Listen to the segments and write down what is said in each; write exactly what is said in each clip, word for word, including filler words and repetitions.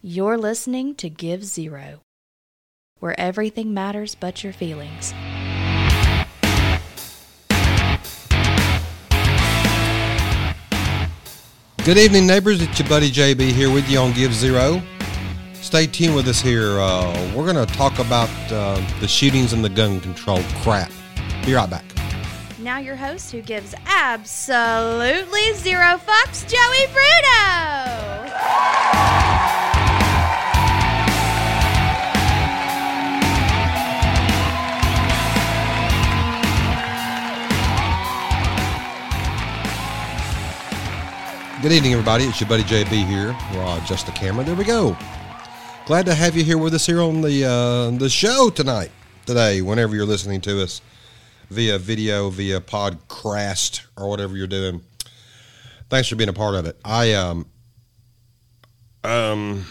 You're listening to Give Zero, where everything matters but your feelings. Good evening, neighbors. It's your buddy J B here with you on Give Zero. Stay tuned with us here. Uh, we're going to talk about uh, the shootings and the gun control crap. Be right back. Now your host who gives absolutely zero fucks, Joey Bruno. Good evening, everybody. It's your buddy J B here. We're on just the camera. There we go. Glad to have you here with us here on the uh, the show tonight, today, whenever you're listening to us via video, via podcast, or whatever you're doing. Thanks for being a part of it. I um um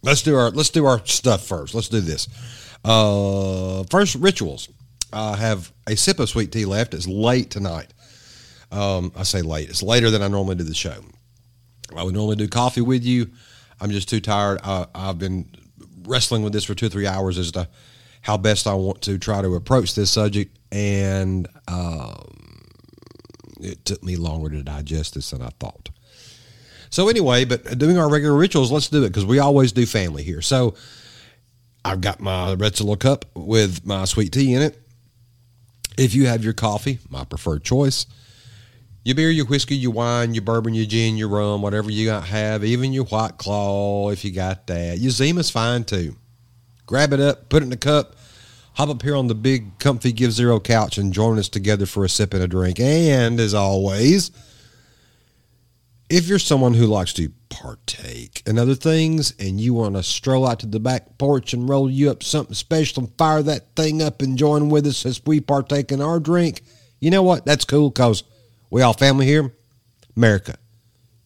let's do our let's do our stuff first. Let's do this. Uh, first, rituals. I have a sip of sweet tea left. It's late tonight. Um, I say late. It's later than I normally do the show. I would normally do coffee with you. I'm just too tired. I, I've been wrestling with this for two or three hours as to how best I want to try to approach this subject. And um, it took me longer to digest this than I thought. So anyway, but doing our regular rituals, let's do it because we always do family here. So I've got my Red Solo cup with my sweet tea in it. If you have your coffee, my preferred choice, your beer, your whiskey, your wine, your bourbon, your gin, your rum, whatever you got have, even your White Claw, if you got that. Your Zima's fine, too. Grab it up, put it in a cup, hop up here on the big, comfy Give Zero couch and join us together for a sip and a drink. And, as always, if you're someone who likes to partake in other things and you want to stroll out to the back porch and roll you up something special and fire that thing up and join with us as we partake in our drink, you know what? That's cool because we all family here, America.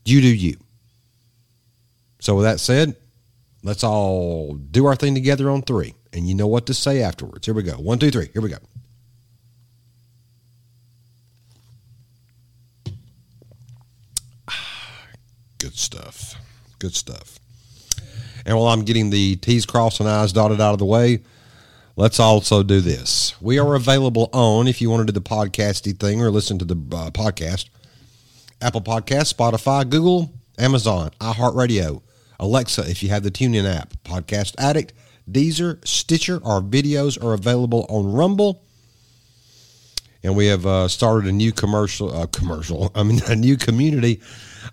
You do you. So with that said, let's all do our thing together on three. And you know what to say afterwards. Here we go. One, two, three. Here we go. Good stuff. Good stuff. And while I'm getting the T's crossed and I's dotted out of the way, let's also do this. We are available on, if you want to do the podcasty thing or listen to the uh, podcast, Apple Podcasts, Spotify, Google, Amazon, iHeartRadio, Alexa, if you have the TuneIn app, Podcast Addict, Deezer, Stitcher. Our videos are available on Rumble. And we have uh, started a new commercial, uh, commercial, I mean, a new community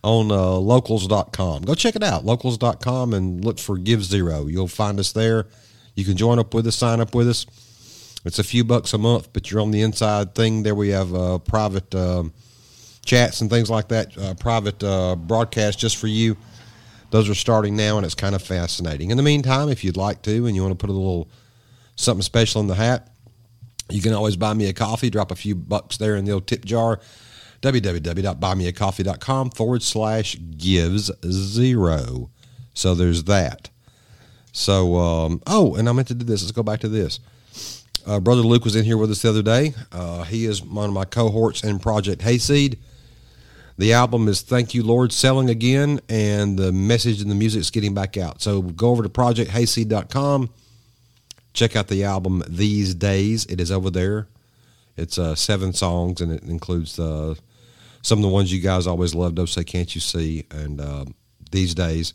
on uh, locals dot com. Go check it out, locals dot com, and look for Give Zero. You'll find us there. You can join up with us, sign up with us. It's a few bucks a month, but you're on the inside thing. There we have uh, private uh, chats and things like that, uh, private uh, broadcasts just for you. Those are starting now, and it's kind of fascinating. In the meantime, if you'd like to and you want to put a little something special in the hat, you can always buy me a coffee, drop a few bucks there in the old tip jar, www.buymeacoffee.com forward slash gives zero. So there's that. So, um, oh, and I meant to do this. Let's go back to this. Uh, Brother Luke was in here with us the other day. Uh, he is one of my cohorts in Project Hayseed. The album is Thank You, Lord, selling again, and the message and the music's getting back out. So go over to Project Hayseed dot com. Check out the album These Days. It is over there. It's uh, seven songs, and it includes uh, some of the ones you guys always loved, Oh Say Can't You See, and uh, These Days.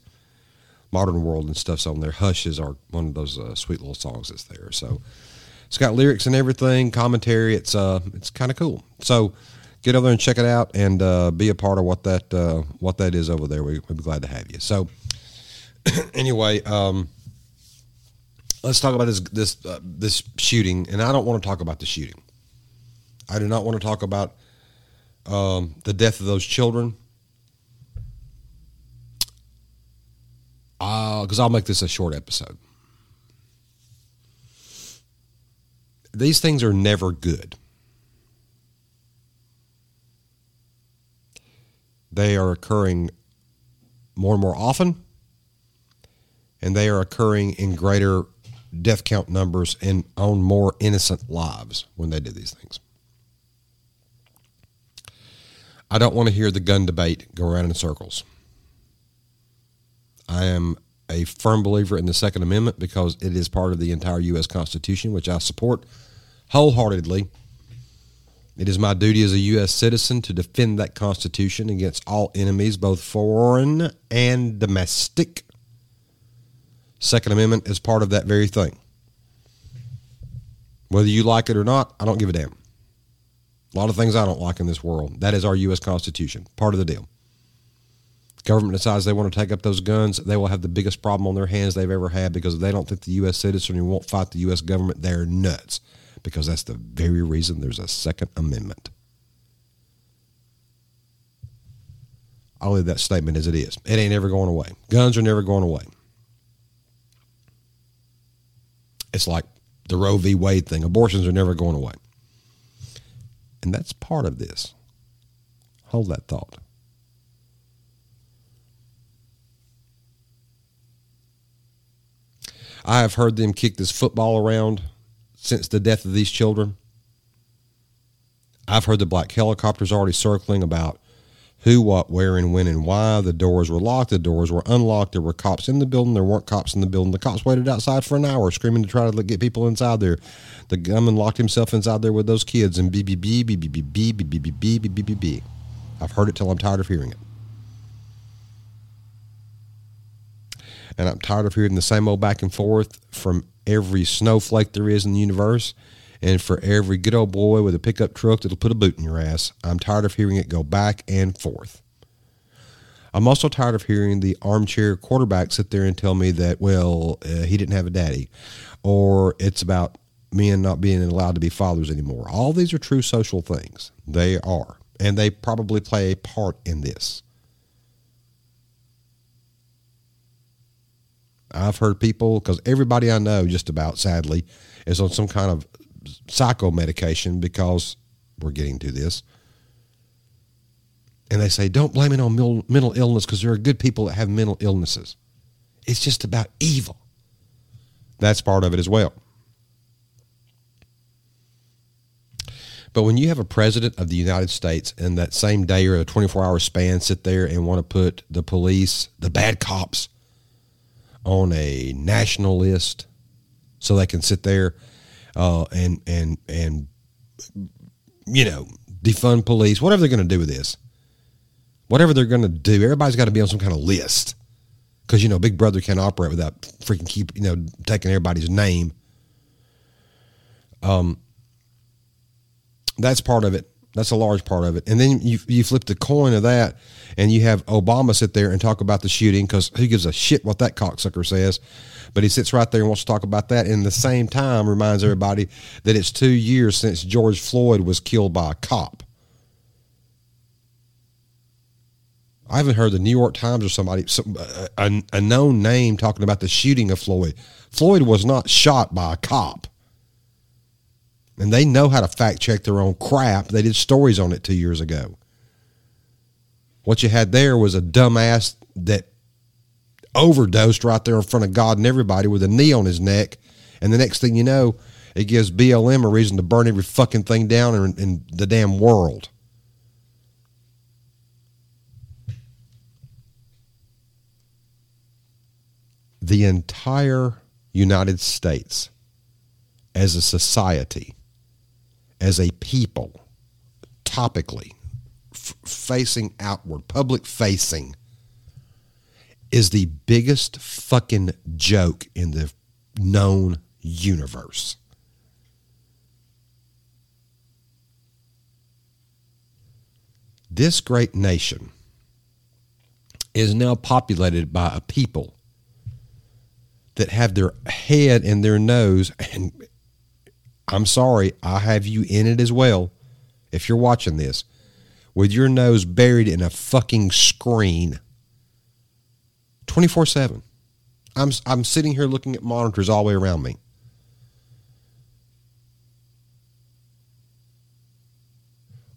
Modern World and stuff's on there. Hushes are one of those uh, sweet little songs that's there. So it's got lyrics and everything, commentary. It's uh, it's kind of cool. So get over there and check it out and uh, be a part of what that uh, what that is over there. We, we'd be glad to have you. So anyway, um, let's talk about this this uh, this shooting. And I don't want to talk about the shooting. I do not want to talk about um, the death of those children. Because uh, I'll make this a short episode. These things are never good. They are occurring more and more often, and they are occurring in greater death count numbers and on more innocent lives when they do these things. I don't want to hear the gun debate go around in circles. I am a firm believer in the Second Amendment because it is part of the entire U S Constitution, which I support wholeheartedly. It is my duty as a U S citizen to defend that Constitution against all enemies, both foreign and domestic. Second Amendment is part of that very thing. Whether you like it or not, I don't give a damn. A lot of things I don't like in this world. That is our U S Constitution, part of the deal. Government decides they want to take up those guns, they will have the biggest problem on their hands they've ever had, because if they don't think the U S citizenry won't fight the U S government, they're nuts. Because that's the very reason there's a Second Amendment. I'll leave that statement as it is. It ain't ever going away. Guns are never going away. It's like the Roe v. Wade thing. Abortions are never going away. And that's part of this. Hold that thought. I have heard them kick this football around since the death of these children. I've heard the black helicopters already circling about who, what, where, and when, and why. The doors were locked. The doors were unlocked. There were cops in the building. There weren't cops in the building. The cops waited outside for an hour screaming to try to get people inside there. The gunman locked himself inside there with those kids, and B B B, B B B, B B B, B B B, B B B. I've heard it till I'm tired of hearing it. And I'm tired of hearing the same old back and forth from every snowflake there is in the universe, and for every good old boy with a pickup truck that'll put a boot in your ass. I'm tired of hearing it go back and forth. I'm also tired of hearing the armchair quarterback sit there and tell me that, well, uh, he didn't have a daddy, or it's about men not being allowed to be fathers anymore. All these are true social things. They are, and they probably play a part in this. I've heard people, because everybody I know just about, sadly, is on some kind of psycho medication, because we're getting to this. And they say, don't blame it on mental illness because there are good people that have mental illnesses. It's just about evil. That's part of it as well. But when you have a president of the United States in that same day or a twenty-four hour span sit there and want to put the police, the bad cops, on a national list so they can sit there uh, and, and, and, you know, defund police, whatever they're going to do with this, whatever they're going to do, everybody's got to be on some kind of list. Cause you know, Big Brother can't operate without freaking keep, you know, taking everybody's name. Um, that's part of it. That's a large part of it. And then you you flip the coin of that and you have Obama sit there and talk about the shooting, because who gives a shit what that cocksucker says, but he sits right there and wants to talk about that. And at the same time reminds everybody that it's two years since George Floyd was killed by a cop. I haven't heard the New York Times or somebody, some, a, a known name talking about the shooting of Floyd. Floyd was not shot by a cop. And they know how to fact check their own crap. They did stories on it two years ago. What you had there was a dumbass that overdosed right there in front of God and everybody with a knee on his neck. And the next thing you know, it gives B L M a reason to burn every fucking thing down in, in the damn world. The entire United States as a society, as a people, topically, f- facing outward, public facing, is the biggest fucking joke in the known universe. This great nation is now populated by a people that have their head and their nose, and I'm sorry, I have you in it as well, if you're watching this, with your nose buried in a fucking screen twenty-four seven. I'm I'm sitting here looking at monitors all the way around me.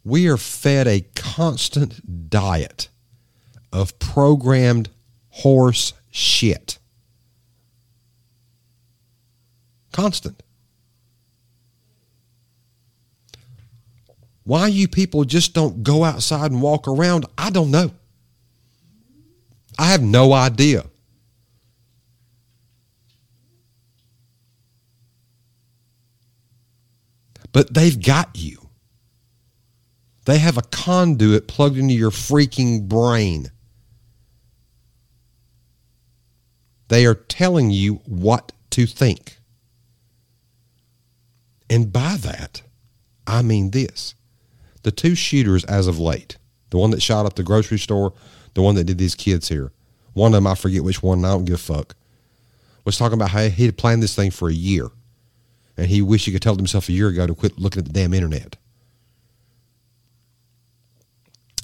We are fed a constant diet of programmed horse shit. Constant. Why you people just don't go outside and walk around, I don't know. I have no idea. But they've got you. They have a conduit plugged into your freaking brain. They are telling you what to think. And by that, I mean this. The two shooters as of late, the one that shot up the grocery store, the one that did these kids here, one of them, I forget which one, and I don't give a fuck, was talking about how he had planned this thing for a year. And he wished he could tell himself a year ago to quit looking at the damn internet.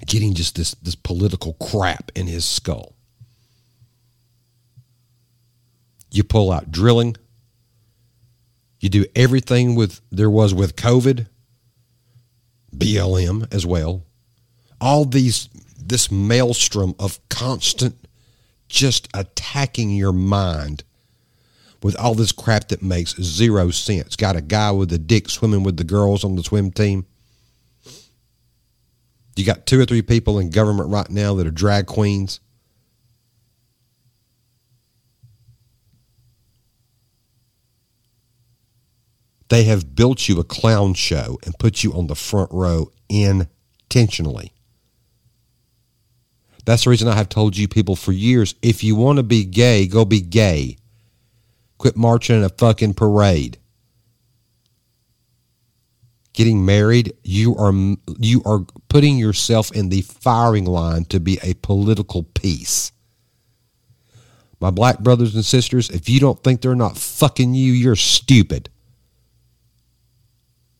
Getting just this, this political crap in his skull. You pull out drilling. You do everything with there was with COVID, B L M as well. All these, this maelstrom of constant just attacking your mind with all this crap that makes zero sense. Got a guy with a dick swimming with the girls on the swim team. You got two or three people in government right now that are drag queens. They have built you a clown show and put you on the front row intentionally. That's the reason I have told you people for years, if you want to be gay, go be gay. Quit marching in a fucking parade. Getting married, you are you are putting yourself in the firing line to be a political piece. My black brothers and sisters, if you don't think they're not fucking you, you're stupid.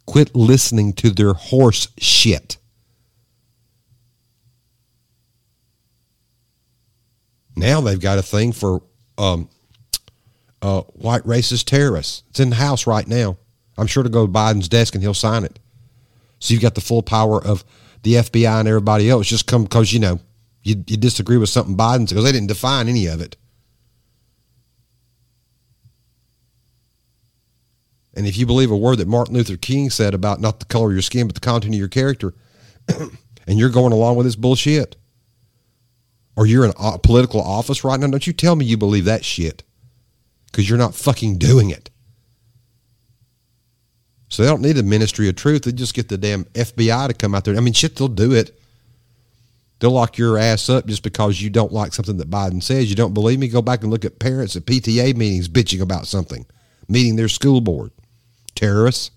Quit listening to their horse shit. Now they've got a thing for um, uh, white racist terrorists. It's in the House right now. I'm sure to go to Biden's desk and he'll sign it. So you've got the full power of the F B I and everybody else. Just come because, you know, you, you disagree with something Biden says because they didn't define any of it. And if you believe a word that Martin Luther King said about not the color of your skin, but the content of your character, and you're going along with this bullshit, or you're in a political office right now, don't you tell me you believe that shit, because you're not fucking doing it. So they don't need a ministry of truth. They just get the damn F B I to come out there. I mean, shit, they'll do it. They'll lock your ass up just because you don't like something that Biden says. You don't believe me? Go back and look at parents at P T A meetings bitching about something, meeting their school board. Terrorists.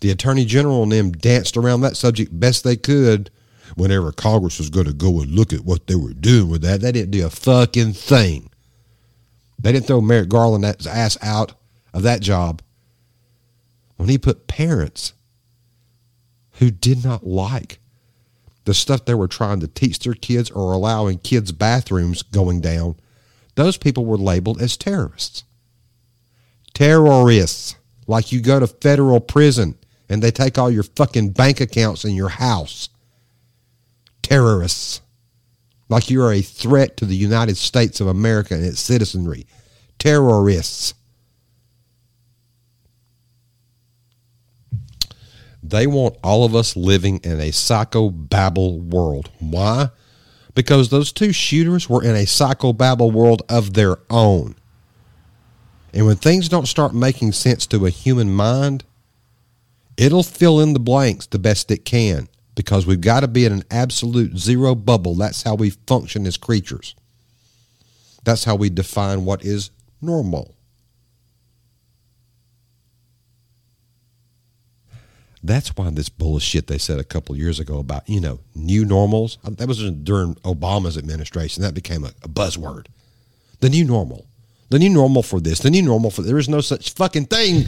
The Attorney General and them danced around that subject best they could whenever Congress was going to go and look at what they were doing with that. They didn't do a fucking thing. They didn't throw Merrick Garland's ass out of that job when he put parents who did not like the stuff they were trying to teach their kids or allowing kids' bathrooms going down. Those people were labeled as terrorists. Terrorists, like you go to federal prison and they take all your fucking bank accounts in your house. Terrorists, like you are a threat to the United States of America and its citizenry. Terrorists. They want all of us living in a psychobabble world. Why? Because those two shooters were in a psychobabble world of their own. And when things don't start making sense to a human mind, it'll fill in the blanks the best it can, because we've got to be in an absolute zero bubble. That's how we function as creatures. That's how we define what is normal. That's why this bullshit they said a couple years ago about, you know, new normals. That was during Obama's administration. That became a, a buzzword. The new normal. The new normal for this. The new normal for... There is no such fucking thing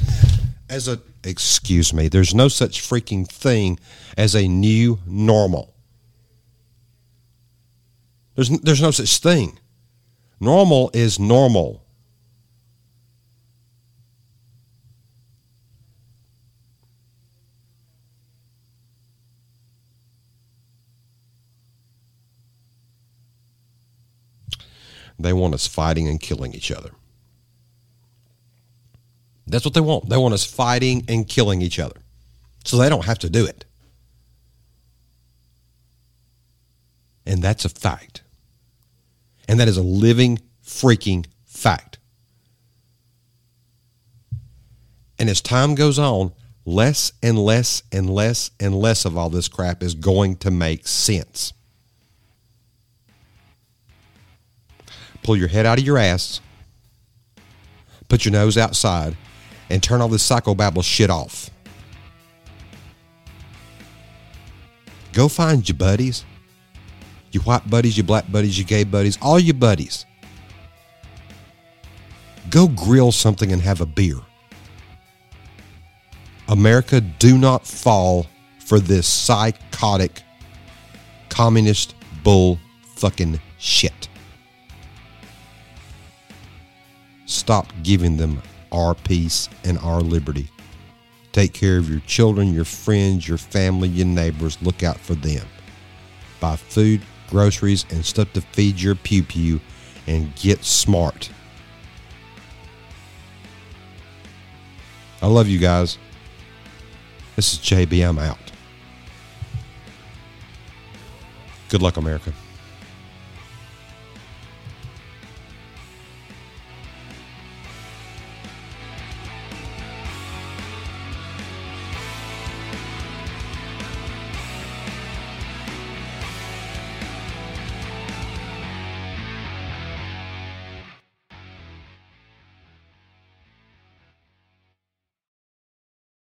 as a... Excuse me. There's no such freaking thing as a new normal. There's, there's no such thing. Normal is normal. They want us fighting and killing each other. That's what they want. They want us fighting and killing each other. So they don't have to do it. And that's a fact. And that is a living freaking fact. And as time goes on, less and less and less and less of all this crap is going to make sense. Pull your head out of your ass, put your nose outside, and turn all this psychobabble shit off. Go find your buddies, your white buddies, your black buddies, your gay buddies, all your buddies. Go grill something and have a beer. America, do not fall for this psychotic communist bull fucking shit. Stop giving them our peace and our liberty. Take care of your children, your friends, your family, your neighbors. Look out for them. Buy food, groceries, and stuff to feed your pew-pew, and get smart. I love you guys. This is J B. I'm out. Good luck, America.